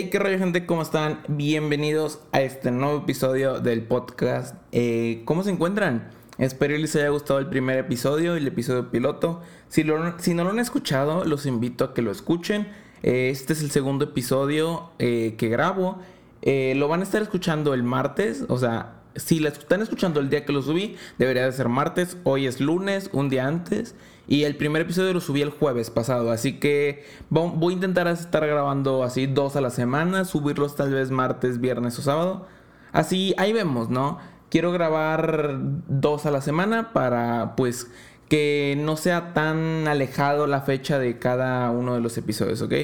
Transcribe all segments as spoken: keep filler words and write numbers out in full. Hey, qué rollo, gente, ¿cómo están? Bienvenidos a este nuevo episodio del podcast. eh, ¿Cómo se encuentran? Espero les haya gustado el primer episodio, el episodio piloto. Si, lo, si no lo han escuchado, los invito a que lo escuchen. eh, Este es el segundo episodio eh, que grabo. eh, Lo van a estar escuchando el martes. O sea, si lo están escuchando el día que lo subí, debería de ser martes. Hoy es lunes, un día antes. Y el primer episodio lo subí el jueves pasado, así que voy a intentar estar grabando así dos a la semana, subirlos tal vez martes, viernes o sábado. Así, ahí vemos, ¿no? Quiero grabar dos a la semana para, pues, que no sea tan alejado la fecha de cada uno de los episodios, ¿ok?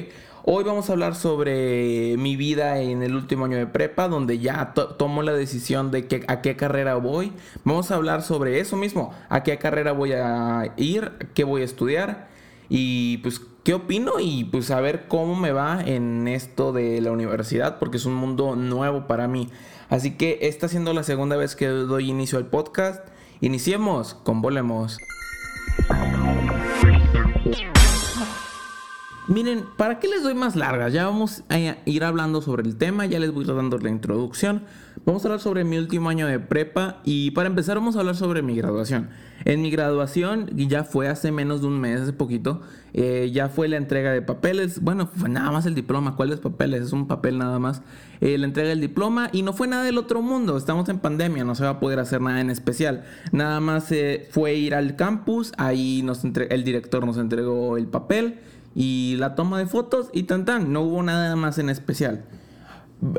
Hoy vamos a hablar sobre mi vida en el último año de prepa, donde ya to- tomo la decisión de que, a qué carrera voy. Vamos a hablar sobre eso mismo, a qué carrera voy a ir, qué voy a estudiar y pues qué opino y pues a ver cómo me va en esto de la universidad, porque es un mundo nuevo para mí. Así que esta siendo la segunda vez que doy inicio al podcast. Iniciemos con Volemos. Miren, ¿para qué les doy más largas? Ya vamos a ir hablando sobre el tema, ya les voy dando la introducción. Vamos a hablar sobre mi último año de prepa y para empezar vamos a hablar sobre mi graduación. En mi graduación, ya fue hace menos de un mes, hace poquito, eh, ya fue la entrega de papeles. Bueno, fue nada más el diploma, ¿cuáles papeles? Es un papel nada más. Eh, la entrega del diploma y no fue nada del otro mundo, estamos en pandemia, no se va a poder hacer nada en especial. Nada más eh, fue ir al campus, ahí nos entre- el director nos entregó el papel y la toma de fotos y tan tan, no hubo nada más en especial.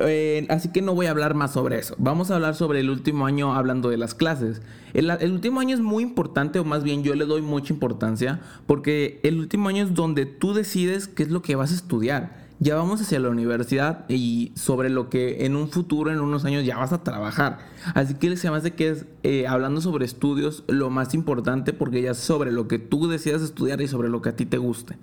Eh, así que no voy a hablar más sobre eso. Vamos a hablar sobre el último año hablando de las clases. El, el último año es muy importante, o más bien yo le doy mucha importancia, porque el último año es donde tú decides qué es lo que vas a estudiar. Ya vamos hacia la universidad y sobre lo que en un futuro, en unos años, ya vas a trabajar. Así que se me hace que es, eh, hablando sobre estudios, lo más importante, porque ya es sobre lo que tú decidas estudiar y sobre lo que a ti te guste.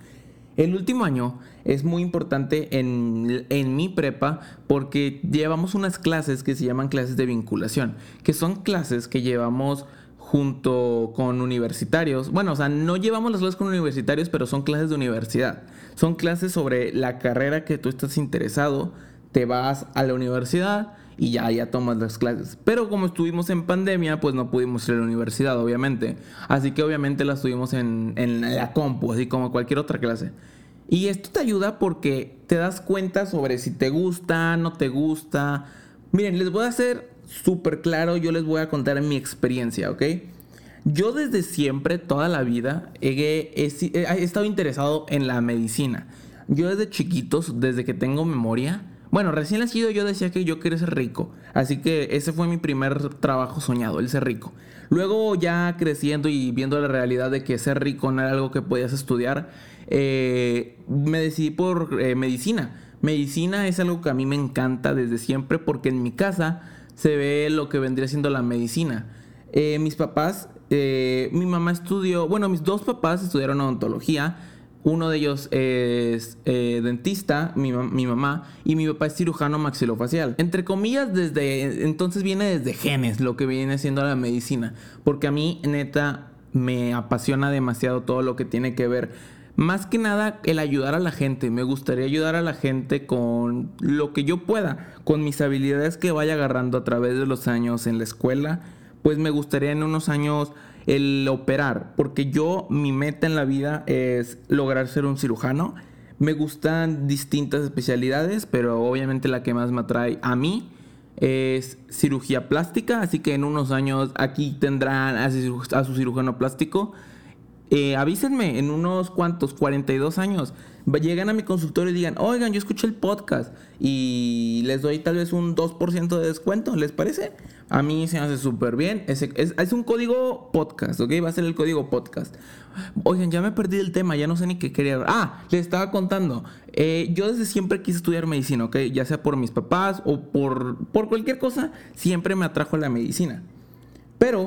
El último año es muy importante en, en mi prepa porque llevamos unas clases que se llaman clases de vinculación, que son clases que llevamos junto con universitarios. Bueno, o sea, no llevamos las clases con universitarios, pero son clases de universidad. Son clases sobre la carrera que tú estás interesado, te vas a la universidad y ya, ya tomas las clases. Pero como estuvimos en pandemia, pues no pudimos ir a la universidad, obviamente. Así que obviamente las tuvimos en, en la compu, así como cualquier otra clase. Y esto te ayuda porque te das cuenta sobre si te gusta, no te gusta. Miren, les voy a hacer súper claro, yo les voy a contar mi experiencia, ¿ok? Yo desde siempre, toda la vida, he, he, he estado interesado en la medicina. Yo desde chiquitos, desde que tengo memoria... Bueno, recién nacido yo decía que yo quería ser rico, así que ese fue mi primer trabajo soñado, el ser rico. Luego ya creciendo y viendo la realidad de que ser rico no era algo que podías estudiar, eh, me decidí por eh, medicina. Medicina es algo que a mí me encanta desde siempre porque en mi casa se ve lo que vendría siendo la medicina. Eh, mis papás, eh, mi mamá estudió, bueno, mis dos papás estudiaron odontología. Uno de ellos es eh, dentista, mi, mi mamá, y mi papá es cirujano maxilofacial. Entre comillas, desde entonces viene desde genes lo que viene siendo la medicina. Porque a mí, neta, me apasiona demasiado todo lo que tiene que ver. Más que nada, el ayudar a la gente. Me gustaría ayudar a la gente con lo que yo pueda. Con mis habilidades que vaya agarrando a través de los años en la escuela. Pues me gustaría en unos años... el operar, porque yo, mi meta en la vida es lograr ser un cirujano. Me gustan distintas especialidades, pero obviamente la que más me atrae a mí es cirugía plástica. Así que en unos años aquí tendrán a su cirujano plástico. Eh, avísenme en unos cuantos, cuarenta y dos años, llegan a mi consultorio y digan, oigan, yo escuché el podcast y les doy tal vez un dos por ciento de descuento, ¿les parece? A mí se me hace súper bien, es, es, es un código podcast, ¿ok? Va a ser el código podcast. Oigan, ya me perdí el tema, ya no sé ni qué quería. Ah, les estaba contando, eh, yo desde siempre quise estudiar medicina, ¿ok? Ya sea por mis papás o por, por cualquier cosa, siempre me atrajo la medicina. Pero...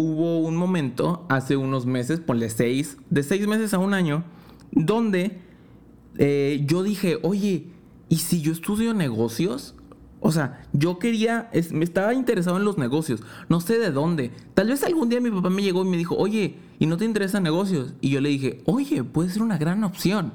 hubo un momento, hace unos meses, ponle seis, de seis meses a un año, donde eh, yo dije, oye, ¿y si yo estudio negocios? O sea, yo quería, es, me estaba interesado en los negocios, no sé de dónde. Tal vez algún día mi papá me llegó y me dijo, oye, ¿y no te interesan negocios? Y yo le dije, oye, puede ser una gran opción.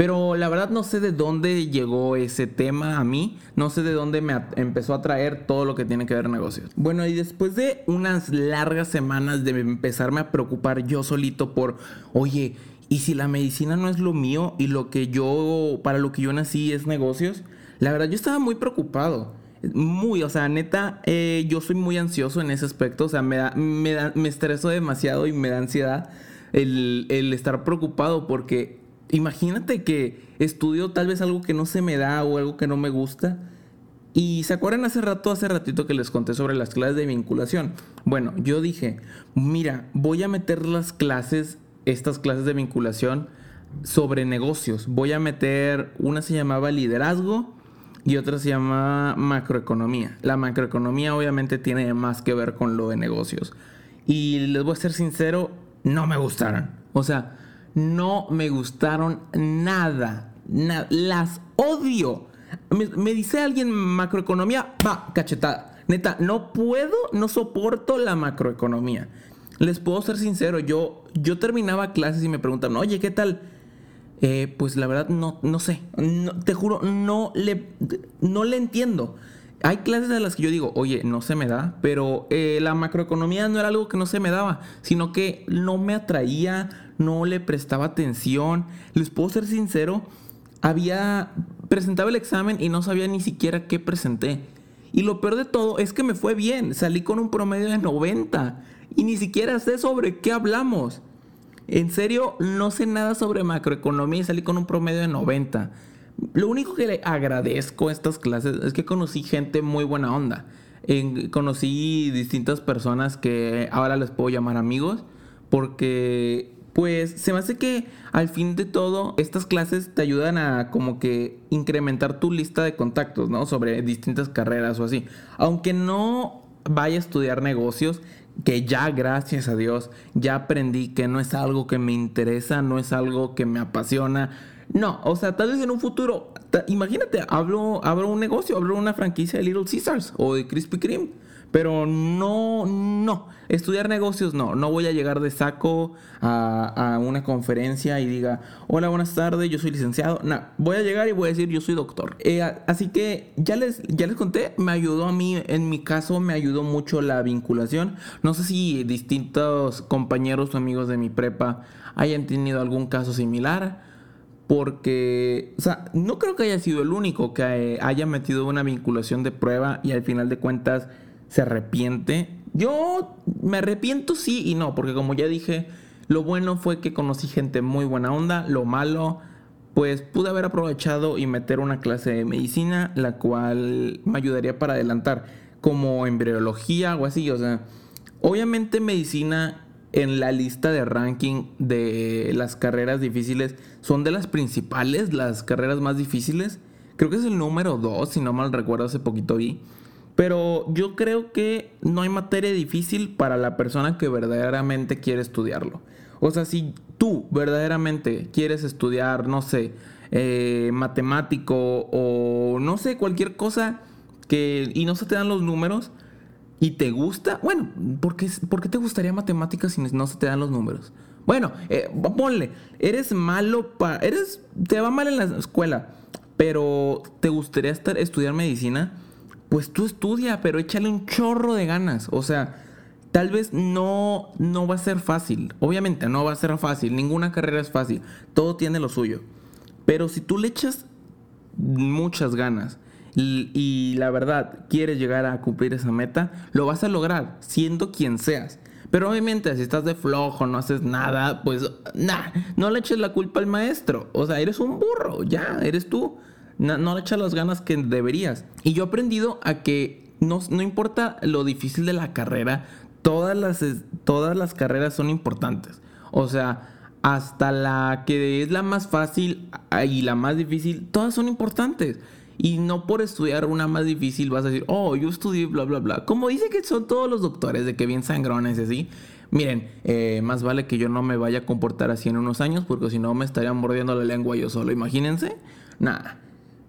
Pero la verdad no sé de dónde llegó ese tema a mí. No sé de dónde me a- empezó a traer todo lo que tiene que ver negocios. Bueno, y después de unas largas semanas de empezarme a preocupar yo solito por, oye, ¿y si la medicina no es lo mío y lo que yo, para lo que yo nací es negocios? La verdad yo estaba muy preocupado. Muy, o sea, neta, eh, yo soy muy ansioso en ese aspecto. O sea, me da, me da, me estreso demasiado y me da ansiedad el, el estar preocupado, porque imagínate que estudio tal vez algo que no se me da o algo que no me gusta. Y se acuerdan hace rato, hace ratito que les conté sobre las clases de vinculación. Bueno, yo dije, mira, voy a meter las clases, estas clases de vinculación sobre negocios. Voy a meter, una se llamaba liderazgo y otra se llama macroeconomía. La macroeconomía obviamente tiene más que ver con lo de negocios. Y les voy a ser sincero, no me gustaron. O sea, no me gustaron nada. Na- las odio. Me, me dice alguien macroeconomía, pa, cachetada. Neta, no puedo, no soporto la macroeconomía. Les puedo ser sincero, yo, yo terminaba clases y me preguntaban, oye, ¿qué tal? Eh, pues la verdad no, no sé, no, te juro, no le, no le entiendo. Hay clases de las que yo digo, oye, no se me da, pero eh, la macroeconomía no era algo que no se me daba, sino que no me atraía, no le prestaba atención. Les puedo ser sincero, había, presentaba el examen y no sabía ni siquiera qué presenté. Y lo peor de todo es que me fue bien, salí con un promedio de noventa y ni siquiera sé sobre qué hablamos. En serio, no sé nada sobre macroeconomía y salí con un promedio de noventa. Lo único que le agradezco a estas clases es que conocí gente muy buena onda. Eh, conocí distintas personas que ahora les puedo llamar amigos, porque pues se me hace que al fin de todo estas clases te ayudan a como que incrementar tu lista de contactos, ¿no? Sobre distintas carreras o así. Aunque no vaya a estudiar negocios, que ya, gracias a Dios, ya aprendí que no es algo que me interesa, no es algo que me apasiona. No, o sea, tal vez en un futuro, ta, imagínate, abro, abro un negocio, abro una franquicia de Little Scissors o de Krispy Kreme. Pero no, no, estudiar negocios no. No voy a llegar de saco a, a una conferencia y diga, hola, buenas tardes, yo soy licenciado. No, voy a llegar y voy a decir, yo soy doctor. Eh, así que ya les, ya les conté, me ayudó a mí, en mi caso me ayudó mucho la vinculación. No sé si distintos compañeros o amigos de mi prepa hayan tenido algún caso similar. Porque, o sea, no creo que haya sido el único que haya metido una vinculación de prueba y al final de cuentas se arrepiente. Yo me arrepiento sí y no, porque como ya dije, lo bueno fue que conocí gente muy buena onda. Lo malo, pues pude haber aprovechado y meter una clase de medicina, la cual me ayudaría para adelantar, como embriología o así. O sea, obviamente medicina en la lista de ranking de las carreras difíciles son de las principales, las carreras más difíciles. Creo que es el número dos, si no mal recuerdo, hace poquito vi. Pero yo creo que no hay materia difícil para la persona que verdaderamente quiere estudiarlo. O sea, si tú verdaderamente quieres estudiar, no sé, eh, matemático o no sé, cualquier cosa que y no se te dan los números y te gusta, bueno, ¿por qué, por qué te gustaría matemáticas si no se te dan los números? Bueno, eh, ponle, eres malo, pa, eres, te va mal en la escuela, pero te gustaría estar, estudiar medicina. Pues tú estudia, pero échale un chorro de ganas. O sea, tal vez no, no va a ser fácil. Obviamente no va a ser fácil. Ninguna carrera es fácil. Todo tiene lo suyo. Pero si tú le echas muchas ganas y, y la verdad quieres llegar a cumplir esa meta, lo vas a lograr siendo quien seas. Pero obviamente si estás de flojo, no haces nada, pues nah, no le eches la culpa al maestro. O sea, eres un burro, ya, eres tú. No, no le echas las ganas que deberías. Y yo he aprendido a que no, no importa lo difícil de la carrera, todas las, todas las carreras son importantes. O sea, hasta la que es la más fácil y la más difícil, todas son importantes. Y no por estudiar una más difícil vas a decir, oh, yo estudié bla, bla, bla. Como dice que son todos los doctores, de que bien sangrones y así. Miren, eh, más vale que yo no me vaya a comportar así en unos años, porque si no me estarían mordiendo la lengua yo solo, imagínense. Nada.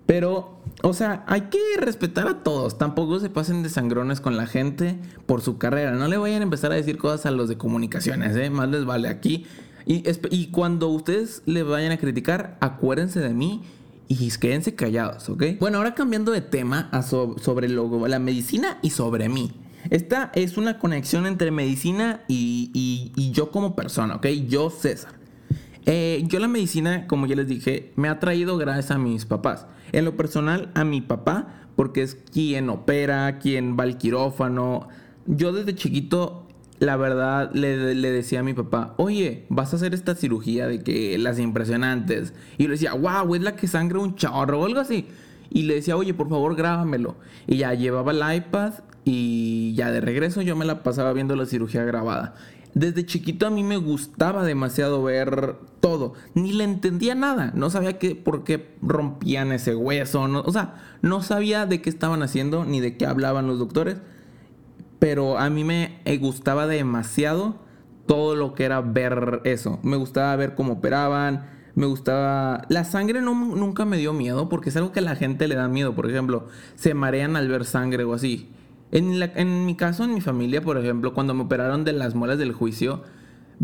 Pero, o sea, hay que respetar a todos. Tampoco se pasen de sangrones con la gente por su carrera. No le vayan a empezar a decir cosas a los de comunicaciones, ¿eh? Más les vale aquí. Y, y cuando ustedes le vayan a criticar, acuérdense de mí y quédense callados, ¿ok? Bueno, ahora cambiando de tema a so- sobre lo- la medicina y sobre mí. Esta es una conexión entre medicina y, y, y yo como persona, ¿ok? Yo, César. Eh, yo la medicina, como ya les dije, me ha traído gracias a mis papás. En lo personal, a mi papá, porque es quien opera, quien va al quirófano. Yo desde chiquito, la verdad, le, le decía a mi papá, oye, vas a hacer esta cirugía de que las impresionantes. Y le decía, wow, es la que sangra un chorro o algo así. Y le decía, oye, por favor, grábamelo. Y ya llevaba el iPad y ya de regreso yo me la pasaba viendo la cirugía grabada. Desde chiquito a mí me gustaba demasiado ver todo. Ni le entendía nada. No sabía qué, por qué rompían ese hueso. No, o sea, no sabía de qué estaban haciendo ni de qué hablaban los doctores. Pero a mí me gustaba demasiado todo lo que era ver eso. Me gustaba ver cómo operaban. Me gustaba... La sangre no, nunca me dio miedo porque es algo que a la gente le da miedo. Por ejemplo, se marean al ver sangre o así. En, la, en mi caso, en mi familia, por ejemplo, cuando me operaron de las muelas del juicio,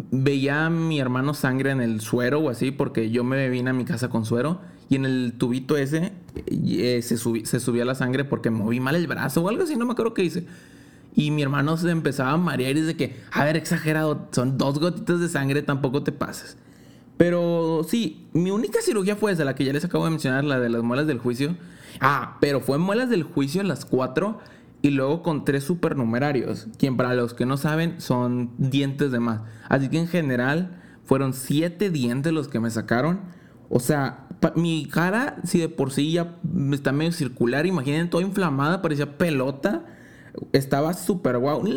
veía a mi hermano sangre en el suero o así, porque yo me vine a mi casa con suero, y en el tubito ese eh, se, subi, se subía la sangre porque moví mal el brazo o algo así, no me acuerdo qué hice. Y mi hermano se empezaba a marear y dice que, a ver, exagerado, son dos gotitas de sangre, tampoco te pases. Pero sí, mi única cirugía fue esa, la que ya les acabo de mencionar, la de las muelas del juicio. Ah, pero fue en muelas del juicio las cuatro... Y luego con tres supernumerarios, quien para los que no saben son dientes de más. Así que en general fueron siete dientes los que me sacaron. O sea, pa- mi cara, si de por sí ya está medio circular, imaginen, toda inflamada, parecía pelota. Estaba súper guau. No,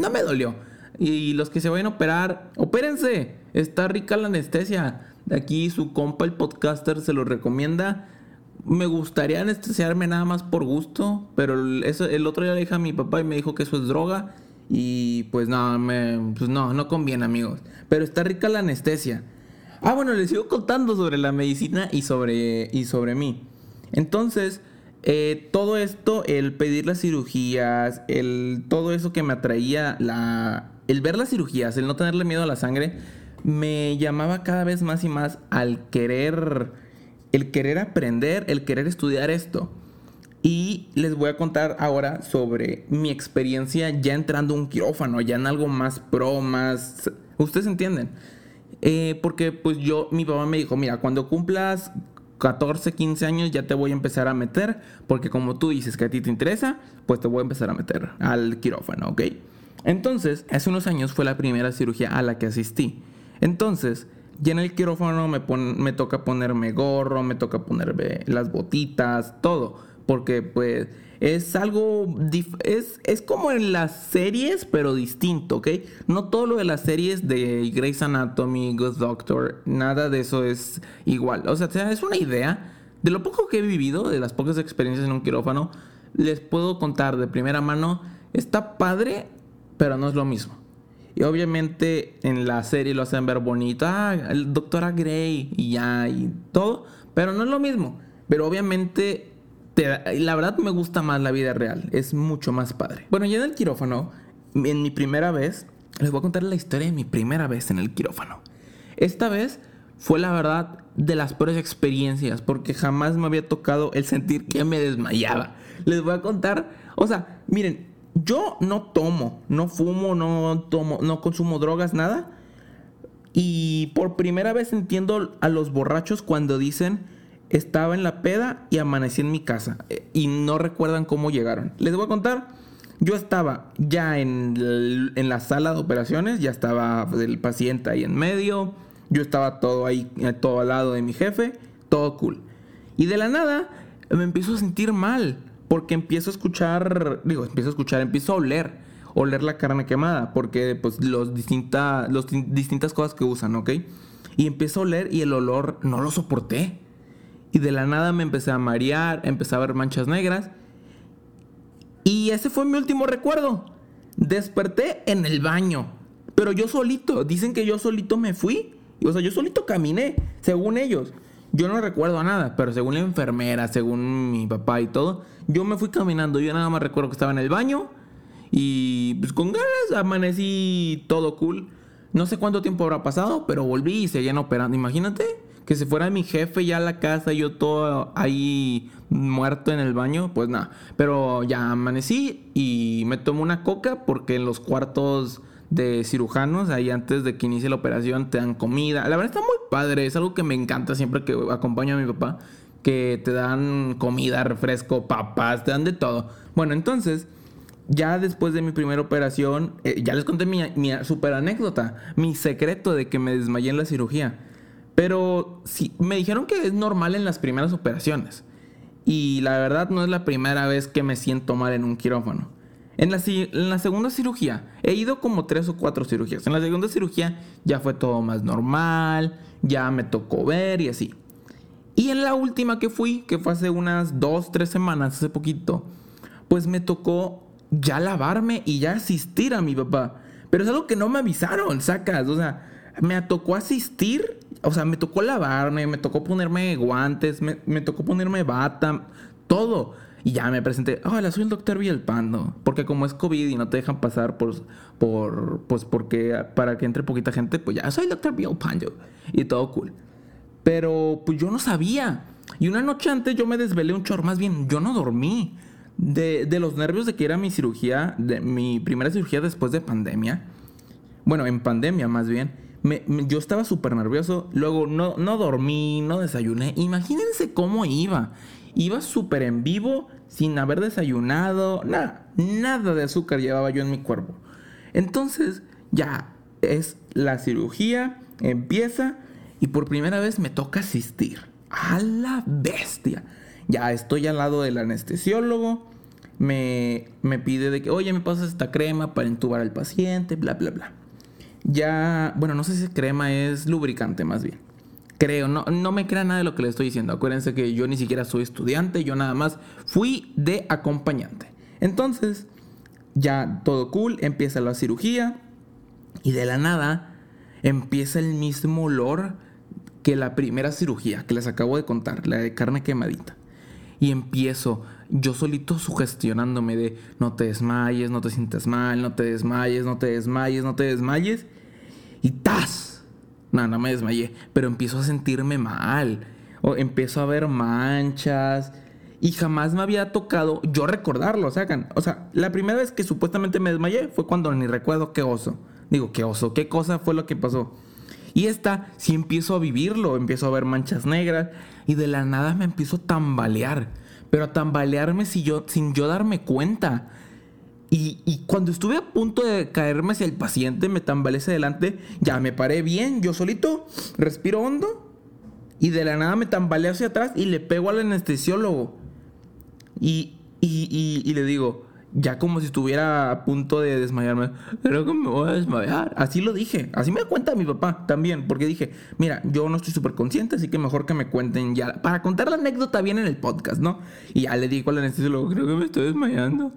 no me dolió. Y los que se vayan a operar, opérense. Está rica la anestesia. De aquí su compa, el podcaster, se lo recomienda. Me gustaría anestesiarme nada más por gusto, pero eso, el otro día le dije a mi papá y me dijo que eso es droga. Y pues no, me, pues no, no conviene, amigos. Pero está rica la anestesia. Ah, bueno, les sigo contando sobre la medicina y sobre, y sobre mí. Entonces, eh, todo esto, el pedir las cirugías, el, todo eso que me atraía, la, el ver las cirugías, el no tenerle miedo a la sangre, me llamaba cada vez más y más al querer... El querer aprender, el querer estudiar esto. Y les voy a contar ahora sobre mi experiencia ya entrando a un quirófano, ya en algo más pro, más... ¿Ustedes entienden? Eh, porque pues yo, mi papá me dijo, mira, cuando cumplas catorce, quince años ya te voy a empezar a meter. Porque como tú dices que a ti te interesa, pues te voy a empezar a meter al quirófano, ¿ok? Entonces, hace unos años fue la primera cirugía a la que asistí. Entonces... Y en el quirófano me, pon, me toca ponerme gorro, me toca ponerme las botitas, todo. Porque pues es algo, dif- es, es como en las series, pero distinto, ¿ok? No todo lo de las series de Grey's Anatomy, Good Doctor, nada de eso es igual. O sea, es una idea. De lo poco que he vivido, de las pocas experiencias en un quirófano, les puedo contar de primera mano, está padre, pero no es lo mismo. Y obviamente en la serie lo hacen ver bonito, ah, el doctora Grey y ya y todo, pero no es lo mismo. Pero obviamente, te, la verdad me gusta más la vida real, es mucho más padre. Bueno, ya en el quirófano, en mi primera vez, les voy a contar la historia de mi primera vez en el quirófano. Esta vez fue la verdad de las peores experiencias, porque jamás me había tocado el sentir que me desmayaba. Les voy a contar, o sea, miren... Yo no tomo, no fumo, no tomo, no consumo drogas, nada. Y por primera vez entiendo a los borrachos cuando dicen estaba en la peda y amanecí en mi casa y no recuerdan cómo llegaron. Les voy a contar, yo estaba ya en, el, en la sala de operaciones, ya estaba el paciente ahí en medio, yo estaba todo ahí, todo al lado de mi jefe, todo cool. Y de la nada me empiezo a sentir mal. Porque empiezo a escuchar, digo, empiezo a escuchar, empiezo a oler, oler la carne quemada, porque pues los distinta, los t- distintas cosas que usan, ¿ok? Y empiezo a oler y el olor no lo soporté. Y de la nada me empecé a marear, empecé a ver manchas negras. Y ese fue mi último recuerdo. Desperté en el baño, pero yo solito, dicen que yo solito me fui. O sea, yo solito caminé, según ellos. Yo no recuerdo nada, pero según la enfermera, según mi papá y todo, yo me fui caminando. Yo nada más recuerdo que estaba en el baño y pues con ganas amanecí todo cool. No sé cuánto tiempo habrá pasado, pero volví y seguían operando. Imagínate que se fuera mi jefe ya a la casa, yo todo ahí muerto en el baño. Pues nada, pero ya amanecí y me tomé una coca porque en los cuartos de cirujanos, ahí antes de que inicie la operación te dan comida. La verdad está muy padre, es algo que me encanta siempre que acompaño a mi papá, que te dan comida, refresco, papas, te dan de todo. Bueno, entonces, ya después de mi primera operación, eh, ya les conté mi, mi super anécdota, mi secreto de que me desmayé en la cirugía. Pero sí, me dijeron que es normal en las primeras operaciones. Y la verdad no es la primera vez que me siento mal en un quirófano. En la, en la segunda cirugía, he ido como tres o cuatro cirugías. En la segunda cirugía ya fue todo más normal, ya me tocó ver y así. Y en la última que fui, que fue hace unas dos, tres semanas, hace poquito, pues me tocó ya lavarme y ya asistir a mi papá. Pero es algo que no me avisaron, sacas. O sea, me tocó asistir, o sea, me tocó lavarme, me tocó ponerme guantes, me, me tocó ponerme bata, todo. Y ya me presenté, hola, soy el doctor Villalpando. Porque como es COVID y no te dejan pasar por, por, pues porque para que entre poquita gente, pues ya, soy el doctor Villalpando. Y todo cool. Pero pues yo no sabía. Y una noche antes yo me desvelé un chorro, más bien, yo no dormí. De, de los nervios de que era mi cirugía, de, mi primera cirugía después de pandemia. Bueno, en pandemia más bien. Me, me, yo estaba súper nervioso. Luego no, no dormí, no desayuné. Imagínense cómo iba. Iba súper en vivo, sin haber desayunado, nada, nada de azúcar llevaba yo en mi cuerpo. Entonces, ya es la cirugía, empieza y por primera vez me toca asistir. ¡A la bestia! Ya estoy al lado del anestesiólogo, me, me pide de que, oye, me pasas esta crema para entubar al paciente, bla, bla, bla. Ya, bueno, no sé si crema es lubricante más bien. Creo, no, no me crea nada de lo que le estoy diciendo. Acuérdense que yo ni siquiera soy estudiante, yo nada más fui de acompañante. Entonces, ya todo cool, empieza la cirugía y de la nada empieza el mismo olor que la primera cirugía que les acabo de contar, la de carne quemadita. Y empiezo yo solito sugestionándome de no te desmayes, no te sientas mal, no te desmayes, no te desmayes, no te desmayes. Y ¡tas! No, no me desmayé, pero empiezo a sentirme mal, o empiezo a ver manchas y jamás me había tocado yo recordarlo, sacan. O sea, la primera vez que supuestamente me desmayé fue cuando ni recuerdo qué oso. Digo, qué oso, qué cosa fue lo que pasó. Y esta, sí empiezo a vivirlo, empiezo a ver manchas negras y de la nada me empiezo a tambalear, pero a tambalearme si yo, sin yo darme cuenta. Y, y cuando estuve a punto de caerme hacia el paciente, me tambaleé hacia adelante, ya me paré bien, yo solito, respiro hondo, y de la nada me tambaleé hacia atrás y le pego al anestesiólogo. Y, y, y, y le digo, ya como si estuviera a punto de desmayarme, creo que me voy a desmayar. Así lo dije, así me cuenta mi papá también, porque dije, mira, yo no estoy súper consciente, así que mejor que me cuenten ya, para contar la anécdota bien en el podcast, ¿no? Y ya le digo al anestesiólogo, creo que me estoy desmayando.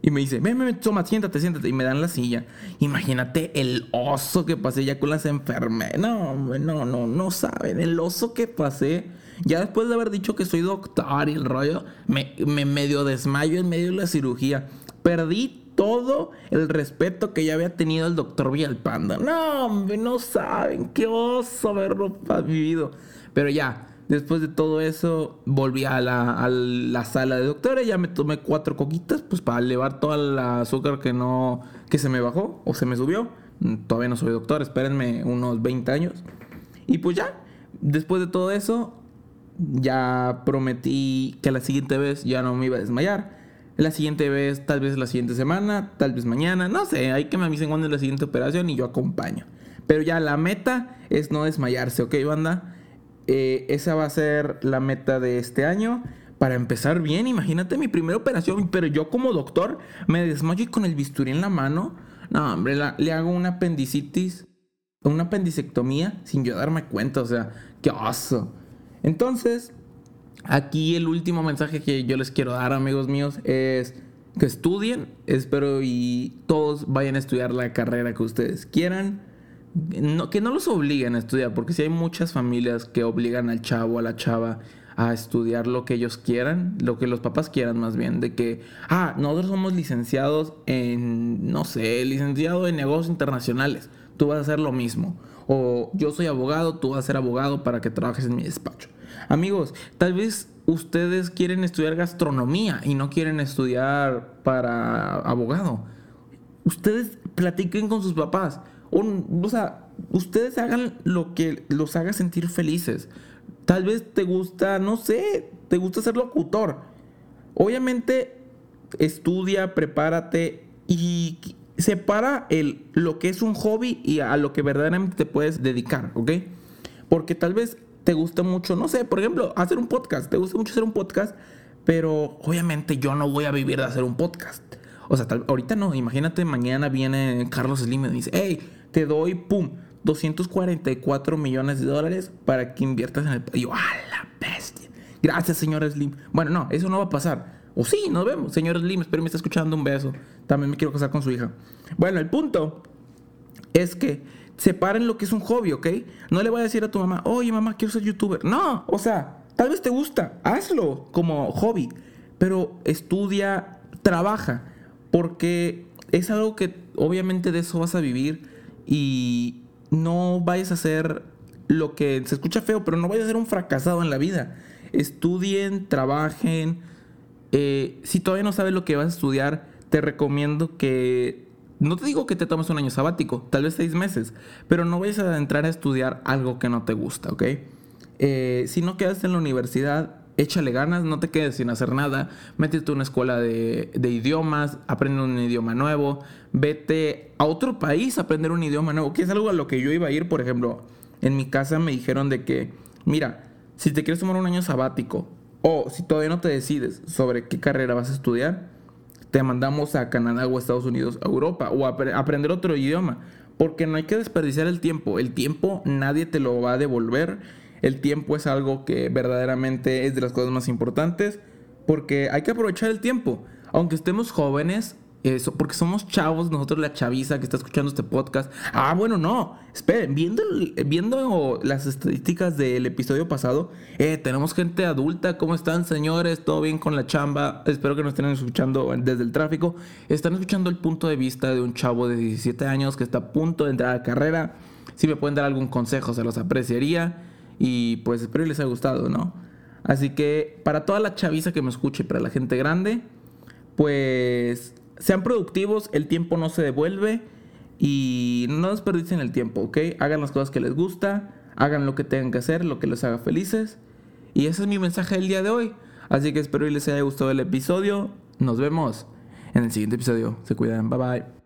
Y me dice, ven, ven, toma, siéntate, siéntate. Y me dan la silla. Imagínate el oso que pasé ya con las enfermeras. No, no, no, no saben. El oso que pasé. Ya después de haber dicho que soy doctor y el rollo, me, me medio desmayo en medio de la cirugía. Perdí todo el respeto que ya había tenido el doctor Villalpando. No, hombre, no saben. Qué oso haberlo vivido. Pero ya. Después de todo eso, volví a la, a la sala de doctores. Ya me tomé cuatro coquitas, pues para elevar toda la azúcar que no que se me bajó o se me subió. Todavía no soy doctor, espérenme unos veinte años. Y pues ya, después de todo eso, ya prometí que la siguiente vez ya no me iba a desmayar. La siguiente vez, tal vez la siguiente semana, tal vez mañana, no sé. Hay que me avisen cuándo es la siguiente operación y yo acompaño. Pero ya la meta es no desmayarse, ¿ok, banda? Eh, esa va a ser la meta de este año. Para empezar bien, imagínate mi primera operación, pero yo como doctor me desmayo y con el bisturí en la mano. No, hombre, la, le hago una apendicitis, una apendicectomía sin yo darme cuenta, o sea, qué oso. Entonces, aquí el último mensaje que yo les quiero dar, amigos míos, es que estudien. Espero y todos vayan a estudiar la carrera que ustedes quieran. No, que no los obliguen a estudiar, porque sí hay muchas familias que obligan al chavo, a la chava a estudiar lo que ellos quieran, lo que los papás quieran más bien, de que, ah, nosotros somos licenciados en, no sé, licenciado en negocios internacionales, tú vas a hacer lo mismo. O yo soy abogado, tú vas a ser abogado para que trabajes en mi despacho. Amigos, tal vez ustedes quieren estudiar gastronomía y no quieren estudiar para abogado. Ustedes platiquen con sus papás. O, o sea, ustedes hagan lo que los haga sentir felices. Tal vez te gusta, no sé, te gusta ser locutor. Obviamente, estudia, prepárate y separa el, lo que es un hobby y a lo que verdaderamente te puedes dedicar, ¿ok? Porque tal vez te gusta mucho, no sé, por ejemplo, hacer un podcast. Te gusta mucho hacer un podcast, pero obviamente yo no voy a vivir de hacer un podcast. O sea, tal, ahorita no, imagínate, mañana viene Carlos Slim y dice, hey, te doy, pum, doscientos cuarenta y cuatro millones de dólares para que inviertas en el... Y yo, a la bestia. Gracias, señor Slim. Bueno, no, eso no va a pasar. O sí, nos vemos, señor Slim, espero me esté escuchando, un beso. También me quiero casar con su hija. Bueno, el punto es que separen lo que es un hobby, ¿ok? No le voy a decir a tu mamá, oye, mamá, quiero ser youtuber. No, o sea, tal vez te gusta, hazlo como hobby, pero estudia, trabaja. Porque es algo que obviamente de eso vas a vivir y no vayas a hacer lo que se escucha feo, pero no vayas a ser un fracasado en la vida. Estudien, trabajen. Eh, si todavía no sabes lo que vas a estudiar, te recomiendo que... No te digo que te tomes un año sabático, tal vez seis meses, pero no vayas a entrar a estudiar algo que no te gusta, ¿ok? Eh, si no quedas en la universidad... Échale ganas, no te quedes sin hacer nada. Métete a una escuela de, de idiomas, aprende un idioma nuevo. Vete a otro país a aprender un idioma nuevo, que es algo a lo que yo iba a ir. Por ejemplo, en mi casa me dijeron de que, mira, si te quieres tomar un año sabático o si todavía no te decides sobre qué carrera vas a estudiar, te mandamos a Canadá o a Estados Unidos, a Europa, o a aprender otro idioma. Porque no hay que desperdiciar el tiempo. El tiempo nadie te lo va a devolver. El tiempo es algo que verdaderamente es de las cosas más importantes, porque hay que aprovechar el tiempo. Aunque estemos jóvenes, eh, so, porque somos chavos, nosotros la chaviza que está escuchando este podcast. Ah, bueno, no, esperen, viendo, viendo las estadísticas del episodio pasado, eh, tenemos gente adulta. ¿Cómo están, señores? ¿Todo bien con la chamba? Espero que nos estén escuchando desde el tráfico. Están escuchando el punto de vista de un chavo de diecisiete años que está a punto de entrar a la carrera. Si me pueden dar algún consejo, se los apreciaría. Y pues espero que les haya gustado, ¿no? Así que para toda la chaviza que me escuche, para la gente grande, pues sean productivos, el tiempo no se devuelve y no desperdicien el tiempo, ¿ok? Hagan las cosas que les gusta, hagan lo que tengan que hacer, lo que les haga felices. Y ese es mi mensaje del día de hoy. Así que espero que les haya gustado el episodio. Nos vemos en el siguiente episodio. Se cuidan, bye bye.